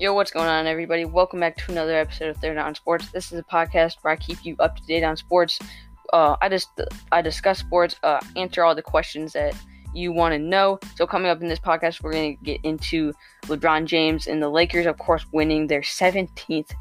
Yo, what's going on, everybody? Welcome back to another episode of Third Down Sports. This is a podcast where I keep you up to date on sports. I discuss sports, answer all the questions that you want to know. So coming up in this podcast, we're going to get into LeBron James and the Lakers, of course, winning their 17th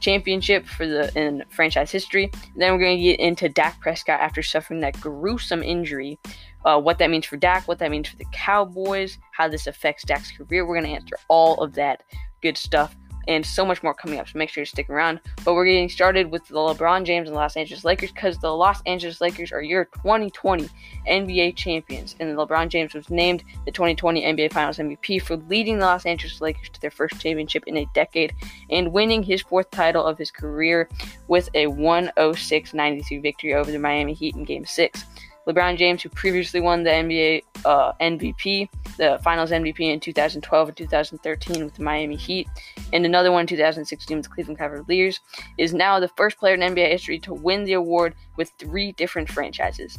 championship in franchise history. And then we're going to get into Dak Prescott after suffering that gruesome injury. What that means for Dak, what that means for the Cowboys, how this affects Dak's career. We're going to answer all of that good stuff and so much more coming up, so make sure to stick around. But we're getting started with the LeBron James and Los Angeles Lakers, because the Los Angeles Lakers are your 2020 NBA champions, and LeBron James was named the 2020 NBA Finals MVP for leading the Los Angeles Lakers to their first championship in a decade and winning his fourth title of his career with a 106-93 victory over the Miami Heat in Game 6. LeBron James, who previously won the NBA MVP, the Finals MVP in 2012 and 2013 with the Miami Heat, and another one in 2016 with the Cleveland Cavaliers, is now the first player in NBA history to win the award with three different franchises.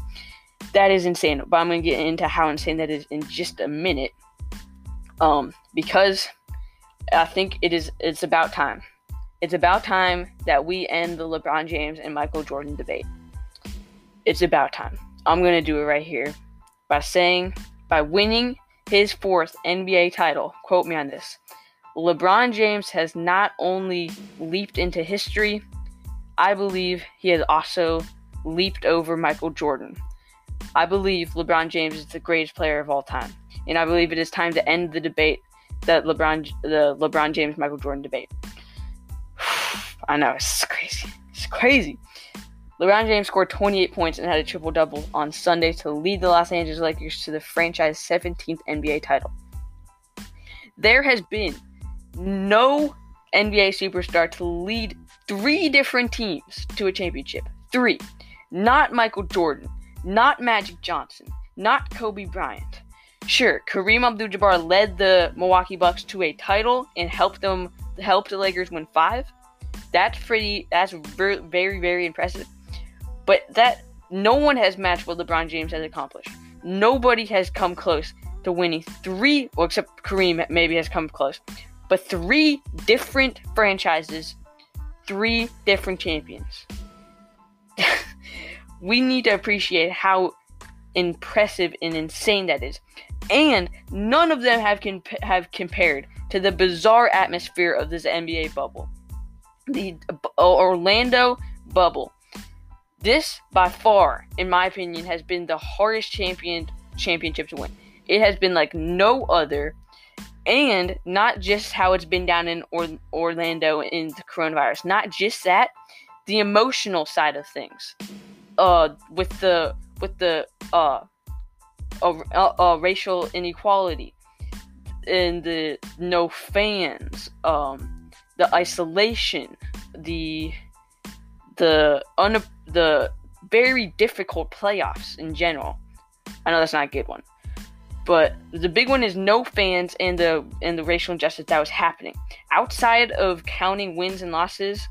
That is insane, but I'm going to get into how insane that is in just a minute, because I think it's about time. It's about time that we end the LeBron James and Michael Jordan debate. It's about time. I'm going to do it right here by winning his fourth NBA title, quote me on this, LeBron James has not only leaped into history, I believe he has also leaped over Michael Jordan. I believe LeBron James is the greatest player of all time, and I believe it is time to end the debate, the LeBron James-Michael Jordan debate. I know, it's crazy. It's crazy. LeBron James scored 28 points and had a triple-double on Sunday to lead the Los Angeles Lakers to the franchise's 17th NBA title. There has been no NBA superstar to lead three different teams to a championship. Three. Not Michael Jordan. Not Magic Johnson. Not Kobe Bryant. Sure, Kareem Abdul-Jabbar led the Milwaukee Bucks to a title and helped the Lakers win 5. That's very, very impressive. But that no one has matched what LeBron James has accomplished. Nobody has come close to winning three, well, except Kareem maybe has come close, but three different franchises, three different champions. We need to appreciate how impressive and insane that is. And none of them have compared to the bizarre atmosphere of this NBA bubble. The Orlando bubble. This, by far, in my opinion, has been the hardest championship to win. It has been like no other, and not just how it's been down in Orlando in the coronavirus. Not just that, the emotional side of things, with the racial inequality, and the no fans, the isolation, the very difficult playoffs in general. I know that's not a good one, but the big one is no fans and the racial injustice that was happening. Outside of counting wins and losses,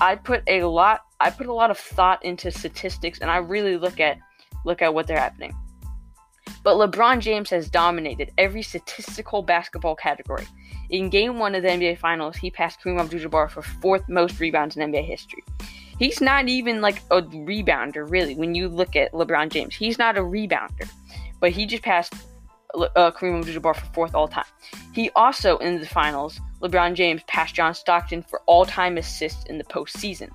I put a lot of thought into statistics, and I really look at what they're happening. But LeBron James has dominated every statistical basketball category. In Game 1 of the NBA Finals, he passed Kareem Abdul-Jabbar for fourth most rebounds in NBA history. He's not even like a rebounder, really, when you look at LeBron James. He's not a rebounder, but he just passed Kareem Abdul-Jabbar for fourth all-time. He also, in the Finals, LeBron James passed John Stockton for all-time assists in the postseason.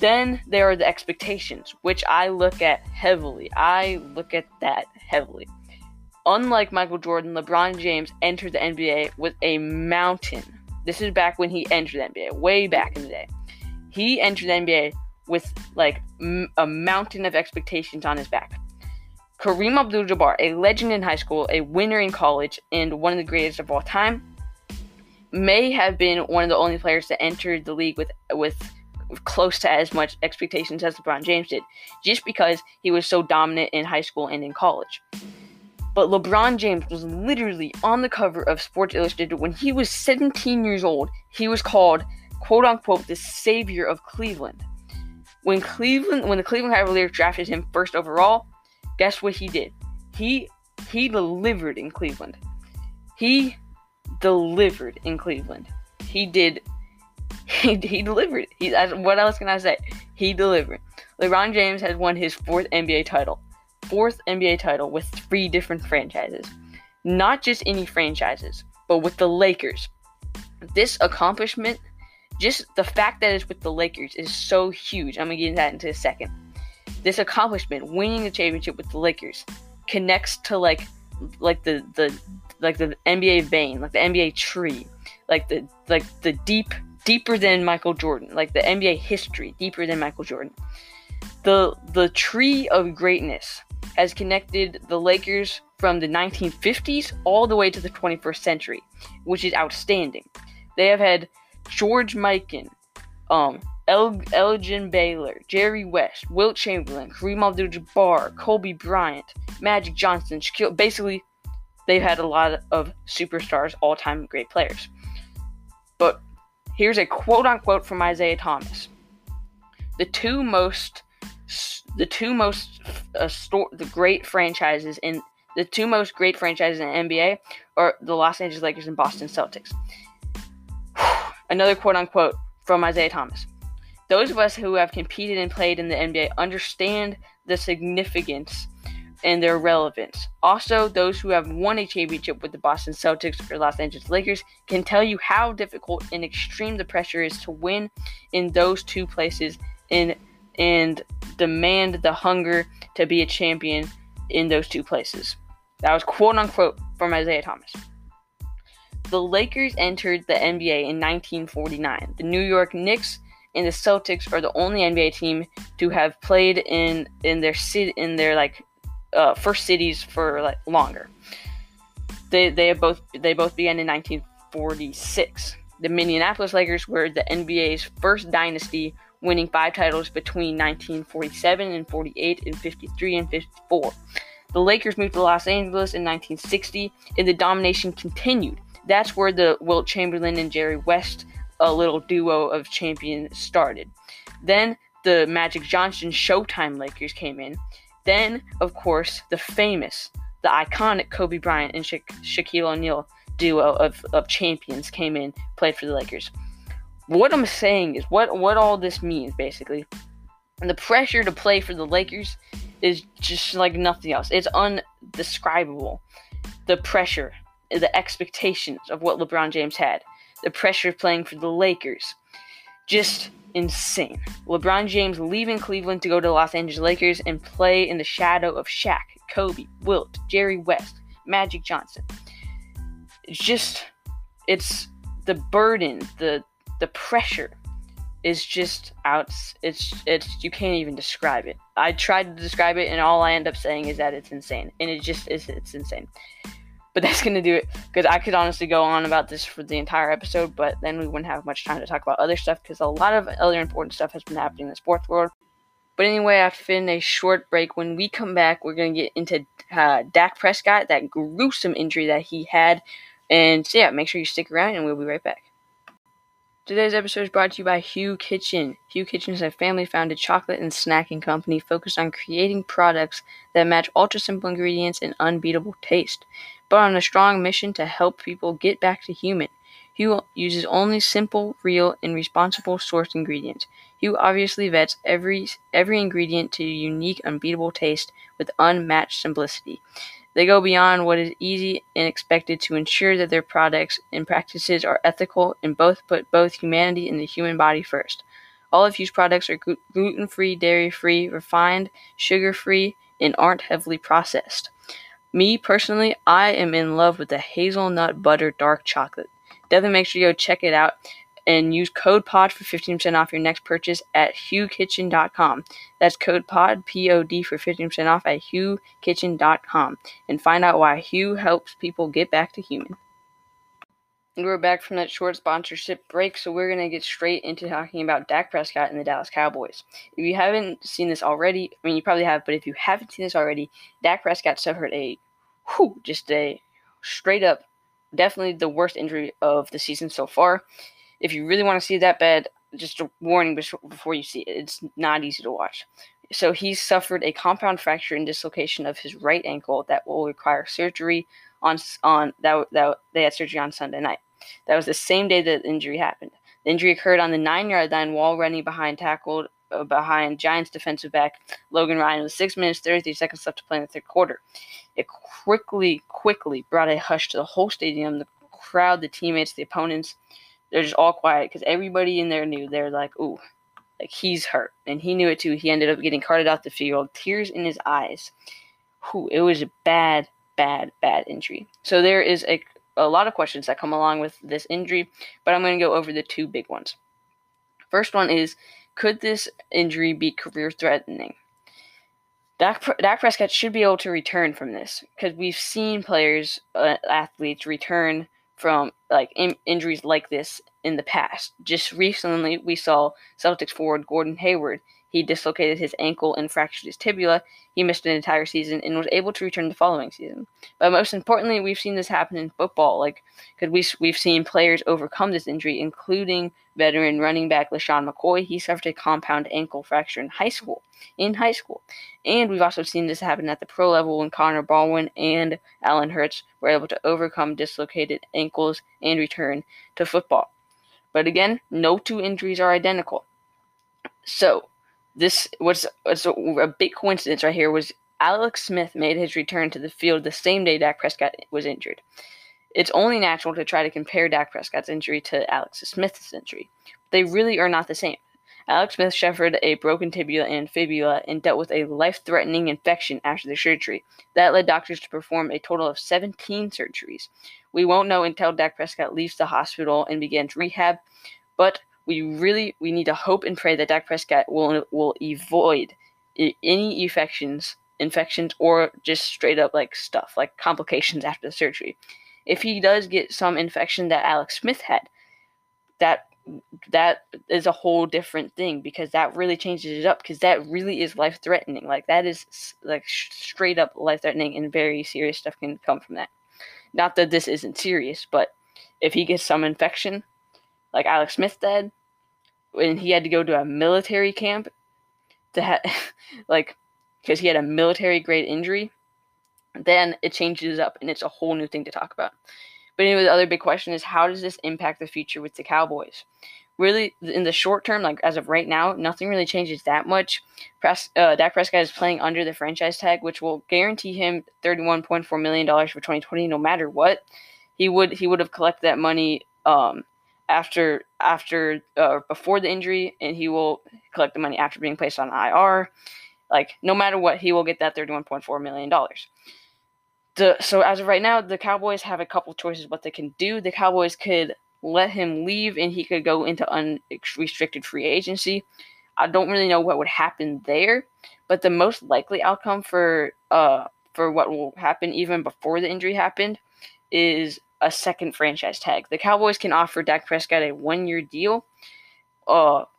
Then there are the expectations, which I look at heavily. I look at that heavily. Unlike Michael Jordan, LeBron James entered the NBA with a mountain. This is back when he entered the NBA, way back in the day. He entered the NBA with like a mountain of expectations on his back. Kareem Abdul-Jabbar, a legend in high school, a winner in college, and one of the greatest of all time, may have been one of the only players to enter the league with close to as much expectations as LeBron James did, just because he was so dominant in high school and in college. But LeBron James was literally on the cover of Sports Illustrated when he was 17 years old. He was called, quote unquote, the savior of Cleveland. When the Cleveland Cavaliers drafted him first overall, guess what he did? He delivered in Cleveland. He delivered in Cleveland. He delivered. What else can I say? He delivered. LeBron James has won his fourth NBA title with three different franchises. Not just any franchises, but with the Lakers. This accomplishment, just the fact that it's with the Lakers, is so huge. I'm going to get into that in a second. This accomplishment, winning the championship with the Lakers, connects to like the NBA vein, like the NBA tree, like the deeper than Michael Jordan, like the NBA history, deeper than Michael Jordan. The tree of greatness has connected the Lakers from the 1950s all the way to the 21st century, which is outstanding. They have had George Mikan, Elgin Baylor, Jerry West, Wilt Chamberlain, Kareem Abdul-Jabbar, Kobe Bryant, Magic Johnson, Shaquille. Basically, they've had a lot of superstars, all-time great players. But here's a quote-unquote from Isaiah Thomas: the two most great franchises in the NBA are the Los Angeles Lakers and Boston Celtics. Another quote-unquote from Isaiah Thomas: those of us who have competed and played in the NBA understand the significance and their relevance. Also, those who have won a championship with the Boston Celtics or Los Angeles Lakers can tell you how difficult and extreme the pressure is to win in those two places and demand the hunger to be a champion in those two places. That was quote-unquote from Isaiah Thomas. The Lakers entered the NBA in 1949. The New York Knicks and the Celtics are the only NBA team to have played in their first cities for longer. They both began in 1946. The Minneapolis Lakers were the NBA's first dynasty, winning five titles between 1947 and 48 and 53 and 54. The Lakers moved to Los Angeles in 1960, and the domination continued. That's where the Wilt Chamberlain and Jerry West, a little duo of champions, started. Then the Magic Johnson Showtime Lakers came in. Then, of course, the famous, the iconic Kobe Bryant and Shaquille O'Neal duo of champions came in, played for the Lakers. What I'm saying is what all this means, basically. And the pressure to play for the Lakers is just like nothing else. It's indescribable. The pressure, the expectations of what LeBron James had, the pressure of playing for the Lakers, just insane. LeBron James leaving Cleveland to go to Los Angeles Lakers and play in the shadow of Shaq, Kobe, Wilt, Jerry West, Magic Johnson. It's the burden, the pressure is just out. It's you can't even describe it. I tried to describe it, and all I end up saying is that it's insane, and it just is. It's insane. But that's going to do it, because I could honestly go on about this for the entire episode, but then we wouldn't have much time to talk about other stuff, because a lot of other important stuff has been happening in the sports world. But anyway, after a short break, when we come back, we're going to get into Dak Prescott, that gruesome injury that he had. And so yeah, make sure you stick around, and we'll be right back. Today's episode is brought to you by Hu Kitchen. Hu Kitchen is a family-founded chocolate and snacking company focused on creating products that match ultra-simple ingredients and unbeatable taste, but on a strong mission to help people get back to human. Hu uses only simple, real, and responsible sourced ingredients. Hu obviously vets every ingredient to unique, unbeatable taste with unmatched simplicity. They go beyond what is easy and expected to ensure that their products and practices are ethical and put both humanity and the human body first. All of Hu's products are gluten-free, dairy-free, refined, sugar-free, and aren't heavily processed. Me, personally, I am in love with the hazelnut butter dark chocolate. Definitely make sure you go check it out and use code POD for 15% off your next purchase at hukitchen.com. That's code POD, P-O-D, for 15% off at hukitchen.com. And find out why Hu helps people get back to human. And we're back from that short sponsorship break, so we're going to get straight into talking about Dak Prescott and the Dallas Cowboys. If you haven't seen this already, I mean, you probably have, but if you haven't seen this already, Dak Prescott suffered a straight up, definitely the worst injury of the season so far. If you really want to see it that bad, just a warning before you see it. It's not easy to watch. So he's suffered a compound fracture and dislocation of his right ankle that will require surgery on that they had surgery on Sunday night. That was the same day that the injury happened. The injury occurred on the 9-yard line while running behind Giants defensive back Logan Ryan with 6 minutes 33 seconds left to play in the third quarter. It quickly brought a hush to the whole stadium, the crowd, the teammates, the opponents. They're just all quiet because everybody in there knew. They're like, ooh, like he's hurt. And he knew it too. He ended up getting carted off the field, tears in his eyes. Whew, it was a bad injury. So there is a lot of questions that come along with this injury, but I'm going to go over the two big ones. First one is, could this injury be career-threatening? Dak Prescott should be able to return from this because we've seen players, athletes, return from like injuries like this in the past. Just recently, we saw Celtics forward Gordon Hayward. He dislocated his ankle and fractured his tibia. He missed an entire season and was able to return the following season. But most importantly, we've seen this happen in football. Like, because we've seen players overcome this injury, including veteran running back LaShawn McCoy. He suffered a compound ankle fracture in high school. And we've also seen this happen at the pro level when Connor Baldwin and Alan Hurts were able to overcome dislocated ankles and return to football. But again, no two injuries are identical. So this was a big coincidence right here was Alex Smith made his return to the field the same day Dak Prescott was injured. It's only natural to try to compare Dak Prescott's injury to Alex Smith's injury. They really are not the same. Alex Smith suffered a broken tibia and fibula and dealt with a life-threatening infection after the surgery. That led doctors to perform a total of 17 surgeries. We won't know until Dak Prescott leaves the hospital and begins rehab, but we need to hope and pray that Dak Prescott will avoid any infections, or just straight-up like stuff, like complications after the surgery. If he does get some infection that Alex Smith had, that is a whole different thing because that really changes it up because that really is life-threatening. Like, that is like straight-up life-threatening, and very serious stuff can come from that. Not that this isn't serious, but if he gets some infection, like Alex Smith did, when he had to go to a military camp to because he had a military-grade injury, then it changes up, and it's a whole new thing to talk about. But anyway, the other big question is, how does this impact the future with the Cowboys? Really, in the short term, like as of right now, nothing really changes that much. Dak Prescott is playing under the franchise tag, which will guarantee him $31.4 million for 2020, no matter what. He would have collected that money before the injury, and he will collect the money after being placed on IR. Like, no matter what, he will get that $31.4 million. So as of right now, the Cowboys have a couple choices what they can do. The Cowboys could let him leave, and he could go into unrestricted free agency. I don't really know what would happen there, but the most likely outcome for what will happen even before the injury happened is a second franchise tag. The Cowboys can offer Dak Prescott a 1-year deal,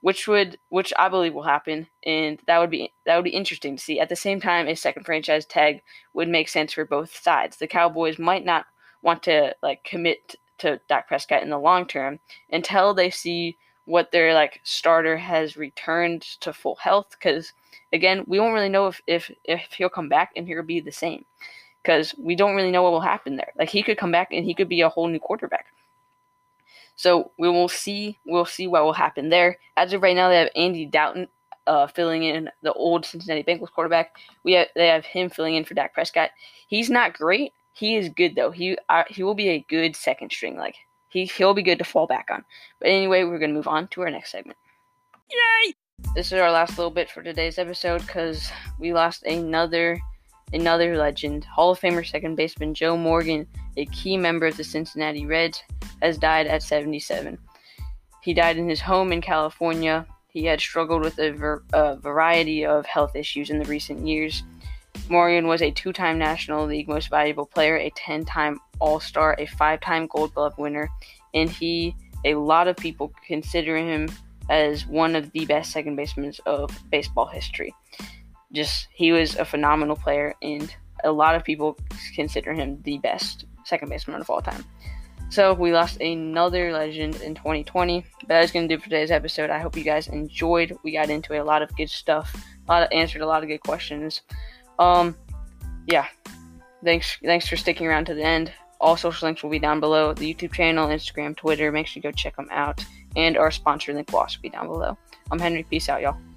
which I believe will happen, and that would be interesting to see. At the same time, a second franchise tag would make sense for both sides. The Cowboys might not want to commit to Dak Prescott in the long term until they see what their starter has returned to full health, because again, we won't really know if he'll come back and he'll be the same, because we don't really know what will happen there. Like, he could come back and he could be a whole new quarterback. So we will see. We'll see what will happen there. As of right now, they have Andy Dalton filling in, the old Cincinnati Bengals quarterback. They have him filling in for Dak Prescott. He's not great. He is good though. He will be a good second string. Like, he'll be good to fall back on. But anyway, we're gonna move on to our next segment. Yay! This is our last little bit for today's episode because we lost another legend. Hall of Famer second baseman Joe Morgan, a key member of the Cincinnati Reds, has died at 77. He died in his home in California. He had struggled with a variety of health issues in the recent years. Morgan was a 2-time National League Most Valuable Player, a 10-time All-Star, a 5-time Gold Glove winner, and a lot of people consider him as one of the best second basemen of baseball history. He was a phenomenal player, and a lot of people consider him the best second baseman of all time. So we lost another legend in 2020. But that is going to do for today's episode. I hope you guys enjoyed. We got into a lot of good stuff. Answered a lot of good questions. Yeah. Thanks for sticking around to the end. All social links will be down below. The YouTube channel, Instagram, Twitter. Make sure you go check them out. And our sponsor link will also be down below. I'm Henry. Peace out, y'all.